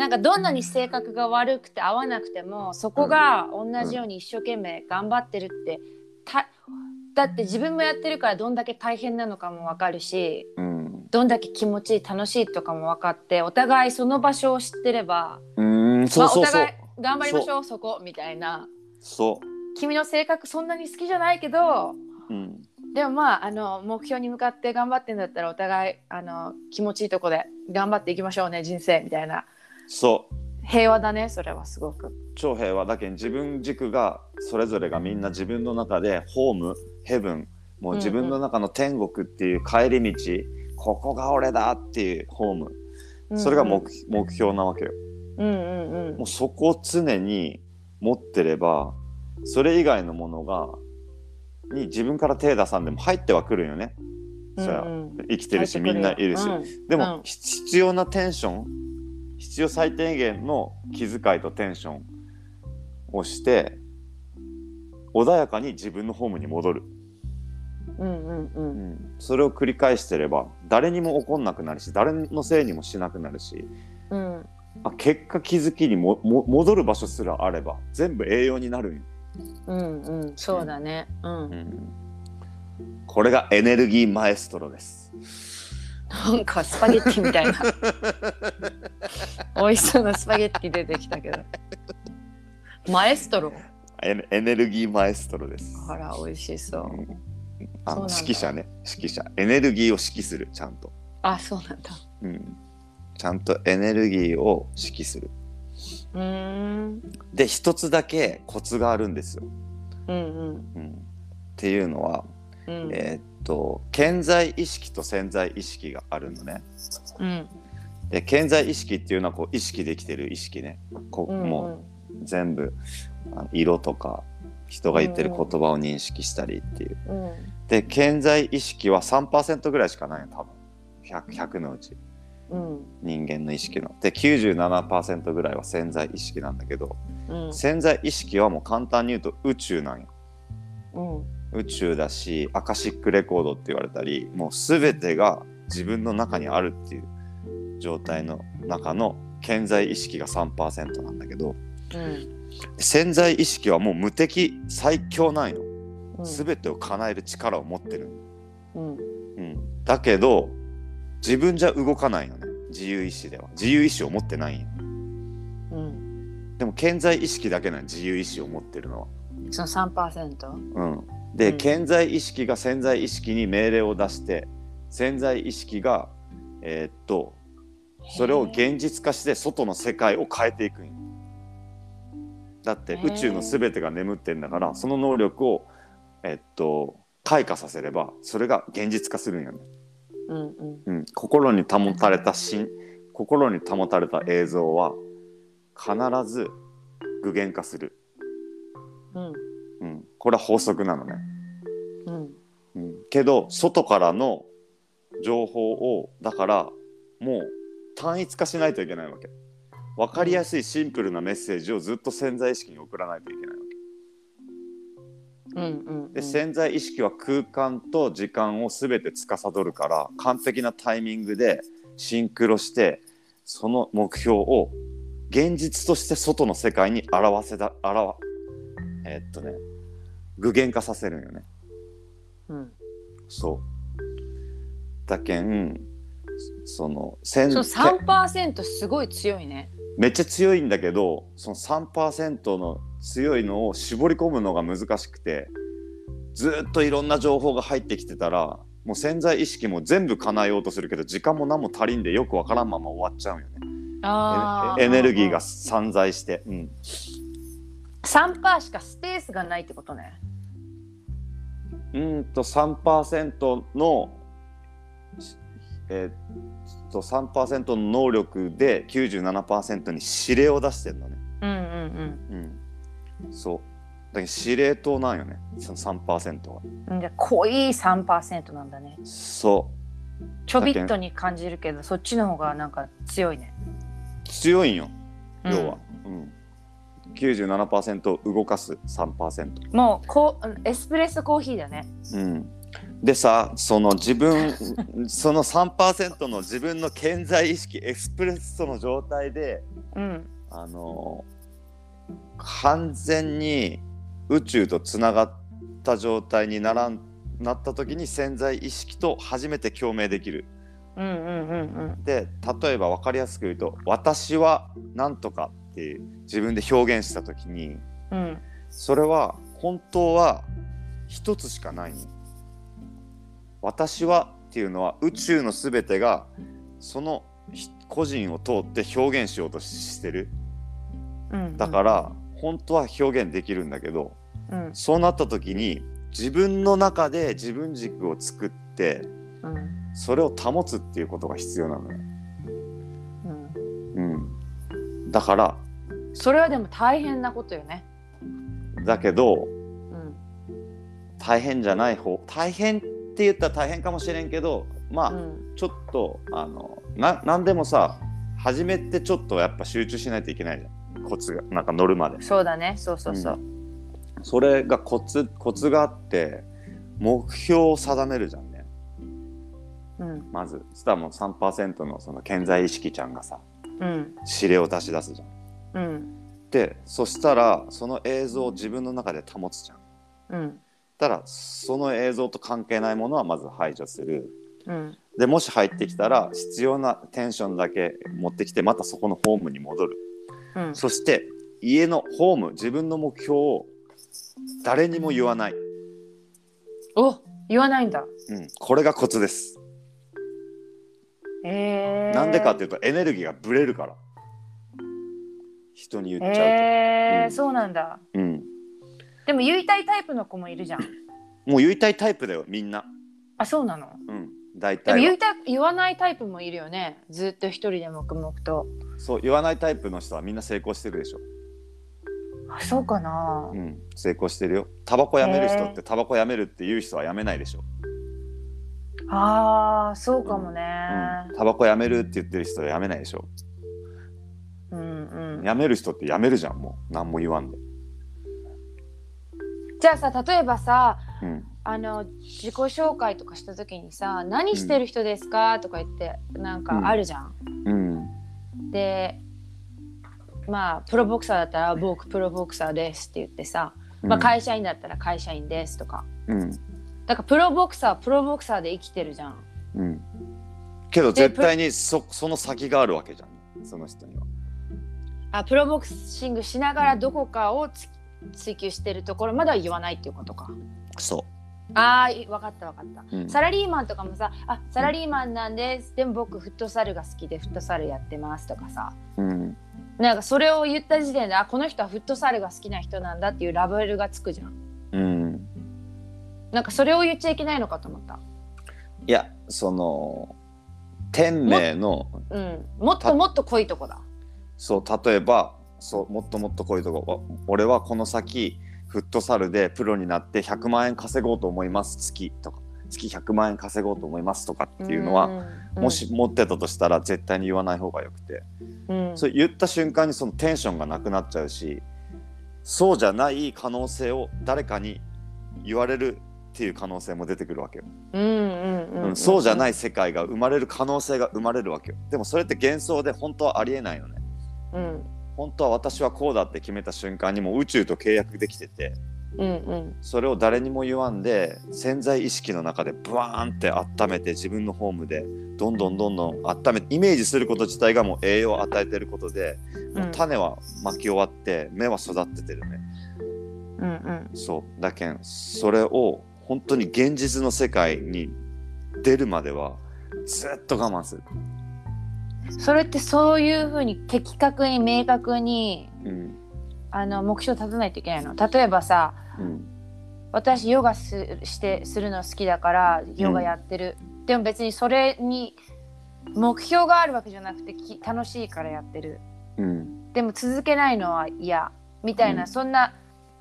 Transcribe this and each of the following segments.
なんかどんなに性格が悪くて合わなくてもそこが同じように一生懸命頑張ってるってだって自分もやってるからどんだけ大変なのかも分かるし、うん、どんだけ気持ちいい楽しいとかも分かってお互いその場所を知ってれば、そうそうそう、まあ、お互い頑張りましょう、 そこみたいな。そう君の性格そんなに好きじゃないけど、うん、でもまあ、目標に向かって頑張ってんだったらお互い気持ちいいとこで頑張っていきましょうね人生みたいな。そう平和だね。それはすごく超平和だけん自分軸がそれぞれがみんな自分の中でホームヘブンもう自分の中の天国っていう帰り道、うんうん、ここが俺だっていうホーム、それが目標なわけよ、うんうんうん、もうそこを常に持ってればそれ以外のものがに自分から手出さんでも入ってはくるよね、うんうん、生きてるしみんないるし、うん、でも、うん、必要なテンション必要最低限の気遣いとテンションをして穏やかに自分のホームに戻る、うんうんうんうん、それを繰り返してれば誰にも怒んなくなるし誰のせいにもしなくなるし、うん、あ結果気づきに戻る場所すらあれば全部栄養になるん、うんうん、そうだね、うんうん、これがエネルギーマエストロです。なんかスパゲッティみたいな美味しそうなスパゲッティ出てきたけどマエストロエネルギーマエストロです。あら美味しそう、うん、あのそう指揮者ね指揮者エネルギーを指揮するちゃんと。あそうなんだ、うん、ちゃんとエネルギーを指揮する。うーんで一つだけコツがあるんですよ、うんうんうん、っていうのは、うん、顕在意識と潜在意識があるのね、うん、で顕在意識っていうのはこう意識できてる意識ねこう、うんうん、もう全部色とか人が言ってる言葉を認識したりっていう、うんうん、で顕在意識は 3% ぐらいしかないの多分 100のうち、うん、人間の意識ので 97% ぐらいは潜在意識なんだけど、うん、潜在意識はもう簡単に言うと宇宙なんよ、うん、宇宙だしアカシックレコードって言われたりもう全てが自分の中にあるっていう状態の中の顕在意識が 3% なんだけど、うん潜在意識はもう無敵最強なんよ、うん、全てを叶える力を持ってる、うんうん、だけど自分じゃ動かないよね自由意志では自由意志を持ってないよ、うん、でも顕在意識だけなん自由意志を持ってるのはその 3%、うん、で、うん、顕在意識が潜在意識に命令を出して潜在意識がそれを現実化して外の世界を変えていくんよ。だって宇宙の全てが眠ってんだからその能力を、開花させればそれが現実化するんよね、うんうんうん、心に保たれた映像は必ず具現化する、うんうん、これは法則なのね、うんうん、けど外からの情報をだからもう単一化しないといけないわけ。分かりやすいシンプルなメッセージをずっと潜在意識に送らないといけないわけ、うんうんうん、で潜在意識は空間と時間を全て司るから完璧なタイミングでシンクロしてその目標を現実として外の世界に具現化させるんよね、うん、そうだけんその 3% すごい強いね。めっちゃ強いんだけどその 3% の強いのを絞り込むのが難しくてずっといろんな情報が入ってきてたらもう潜在意識も全部叶えようとするけど時間も何も足りんでよくわからんまま終わっちゃうよね。あエネルギーが散在して、うん、3% しかスペースがないってことね。3% の3% の能力で 97% に指令を出してるのね。うんうんうん。うん、そう。だけど指令塔なんよね。その 3% は。じゃ濃い 3% なんだね。そう。ちょびっとに感じるけど、そっちの方がなんか強いね。強いんよ。要は。うん。うん、97% を動かす 3%。もうエスプレッソコーヒーだね。うん。でさ、その自分その 3% の自分の健在意識エスプレッソの状態で、うん、完全に宇宙とつながった状態になった時に潜在意識と初めて共鳴できる、うんうんうんうん、で例えば分かりやすく言うと私はなんとかって自分で表現した時に、うん、それは本当は一つしかない。私はっていうのは宇宙のすべてがその個人を通って表現しようとしてる、うんうん、だから本当は表現できるんだけど、うん、そうなった時に自分の中で自分軸を作って、うん、それを保つっていうことが必要なのよ、うんうん、だからそれはでも大変なことよね。だけど、うん、大変じゃない方、大変って言ったら大変かもしれんけど、まあ、うん、ちょっと何でもさ、初めってちょっとやっぱ集中しないといけないじゃん、コツがなんか乗るまで。そうだね、そうそうそう、うん、それがコツがあって目標を定めるじゃんね、うん、まずそしたらもう 3% のその健在意識ちゃんがさ、うん、指令を出し出すじゃん、うん、でそしたらその映像を自分の中で保つじゃん、うん、たらその映像と関係ないものはまず排除する、うん、でもし入ってきたら必要なテンションだけ持ってきてまたそこのホームに戻る、うん、そして家のホーム、自分の目標を誰にも言わない、うん、お、言わないんだ、うん、これがコツです。なんでかっていうとエネルギーがぶれるから人に言っちゃうと、うん、そうなんだ、うん、でも言いたいタイプの子もいるじゃん。もう言いたいタイプだよ、みんな。あ、そうなの。うん、大体は。でも言わないタイプもいるよね。ずっと一人で黙々と。そう、言わないタイプの人はみんな成功してるでしょ。あ、そうかな。うん、成功してるよ。タバコやめる人ってタバコやめるって言う人はやめないでしょ。ああ、そうかもね、うんうん。タバコやめるって言ってる人はやめないでしょ。うんうん。やめる人ってやめるじゃん、もう何も言わんで。じゃあさ、例えばさ、うん、自己紹介とかした時にさ、何してる人ですか、うん、とか言ってなんかあるじゃん、うんうん、でまあプロボクサーだったら僕プロボクサーですって言ってさ、まあ、会社員だったら会社員ですとか、うん、だからプロボクサーで生きてるじゃん、うん、けど絶対にその先があるわけじゃん、その人には。あ、プロボクシングしながらどこかを追求してるところまだ言わないっていうことか。そう、あー、分かった、うん、サラリーマンとかもさ、あ、サラリーマンなんです、うん、でも僕フットサルが好きでフットサルやってますとかさ、うん、なんかそれを言った時点で、あ、この人はフットサルが好きな人なんだっていうラベルがつくじゃん、うん、なんかそれを言っちゃいけないのかと思った。いや、その天命のもっと濃いとこだ。そう、例えばそう、もっともっとこういうとこ、俺はこの先フットサルでプロになって100万円稼ごうと思います月とか、月100万円稼ごうと思いますとかっていうのは、うん、もし持ってたとしたら絶対に言わない方がよくて、うん、そう言った瞬間にそのテンションがなくなっちゃうし、そうじゃない可能性を誰かに言われるっていう可能性も出てくるわけよ、うんうんうん、そうじゃない世界が生まれる可能性が生まれるわけよ。でもそれって幻想で本当はありえないよね、うん、本当は私はこうだって決めた瞬間にもう宇宙と契約できてて、うんうん、それを誰にも言わんで潜在意識の中でブワーンって温めて自分のホームでどんどん温めて、イメージすること自体がもう栄養を与えてることで、もう種は巻き終わって芽は育っててるね、うんうん、そうだけん、それを本当に現実の世界に出るまではずっと我慢する。それってそういうふうに的確に明確に、うん、目標を立てないといけないの。例えばさ、うん、私ヨガするの好きだからヨガやってる、うん、でも別にそれに目標があるわけじゃなくて楽しいからやってる、うん、でも続けないのは嫌みたいな、うん、そんな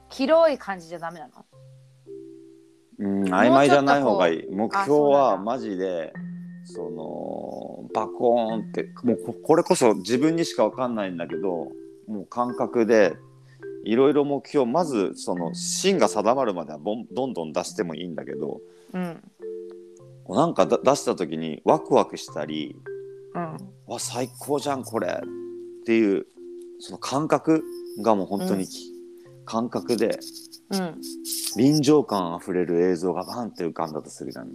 広い感じじゃダメなの、うん、曖昧じゃない方がいい。目標はマジでそのバコーンって、もうこれこそ自分にしか分かんないんだけど、もう感覚でいろいろ目標、まずその芯が定まるまではどんどん出してもいいんだけど、うん、なんか出した時にワクワクしたり、うん、わ最高じゃんこれっていうその感覚がもう本当に、うん、感覚で、うん、臨場感あふれる映像がバンって浮かんだとするじゃんね、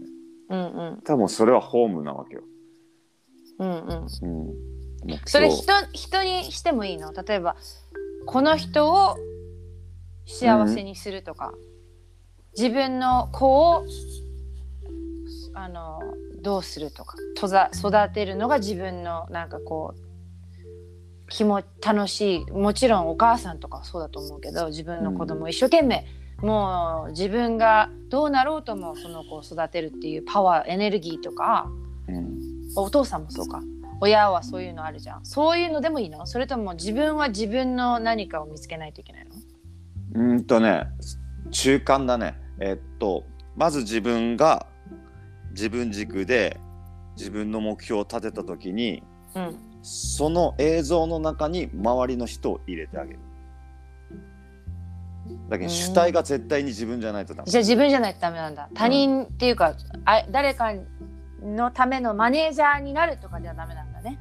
うんうん、多分それはホームなわけよ、うんうんうん、それ 人にしてもいいの？例えばこの人を幸せにするとか、うん、自分の子をどうするとか育てるのが自分のなんかこう楽しい。もちろんお母さんとかそうだと思うけど、自分の子供を一生懸命、うん、もう自分がどうなろうともその子を育てるっていうパワーエネルギーとか、うん、お父さんもそうか、親はそういうのあるじゃん。そういうのでもいいの？それとも自分は自分の何かを見つけないといけないの？ね、中間だね。まず自分が自分軸で自分の目標を立てた時に、うん、その映像の中に周りの人を入れてあげる。だけど主体が絶対に自分じゃないとダメ。じゃあ自分じゃないとダメなんだ。他人っていうか、うん、誰かのためのマネージャーになるとかじゃダメなんだね。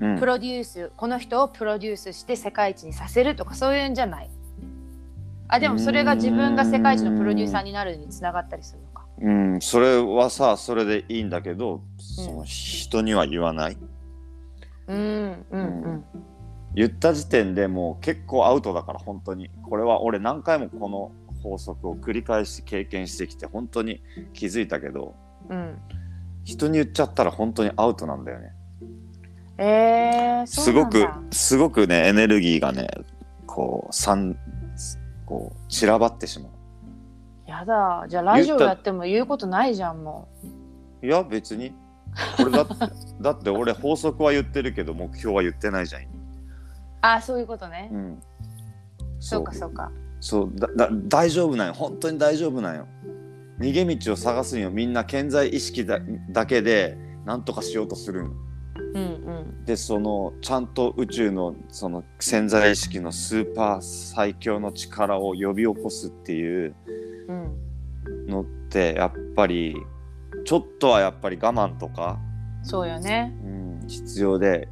うん、プロデュース、この人をプロデュースして世界一にさせるとかそういうんじゃない。あ、でもそれが自分が世界一のプロデューサーになるにつながったりするのか。うん、それはさ、それでいいんだけど、その人には言わない。うんうんうんうん、言った時点でもう結構アウトだから。本当にこれは俺何回もこの法則を繰り返し経験してきて本当に気づいたけど、うん、人に言っちゃったら本当にアウトなんだよね。すごくねエネルギーがねこう散らばってしまう。やだ。じゃあラジオやっても言うことないじゃん。もういや別にこれだって俺法則は言ってるけど目標は言ってないじゃん。あ、そういうことね、うん、そうかそうだ大丈夫なんよ。本当に大丈夫なんよ。逃げ道を探すにはみんな健在意識 だけでなんとかしようとするん。うんうん、でそのちゃんと宇宙 その潜在意識のスーパー最強の力を呼び起こすっていうのってやっぱりちょっとはやっぱり我慢とかそうよね、うん、必要で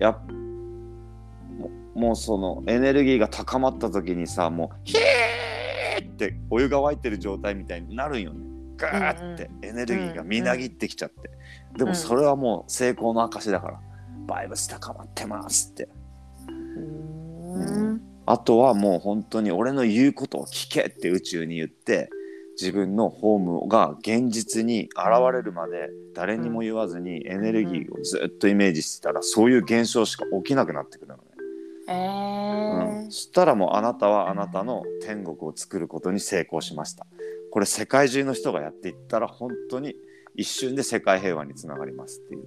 もうそのエネルギーが高まった時にさ、もうヒーってお湯が沸いてる状態みたいになるんよね。ガーってエネルギーがみなぎってきちゃって、うんうん、でもそれはもう成功の証だから、うん、バイブス高まってますって、うん、あとはもう本当に俺の言うことを聞けって宇宙に言って、自分のホームが現実に現れるまで誰にも言わずにエネルギーをずっとイメージしてたら、そういう現象しか起きなくなってくるのね。うん、そしたらもうあなたはあなたの天国を作ることに成功しました。これ世界中の人がやっていったら本当に一瞬で世界平和につながりますっていう。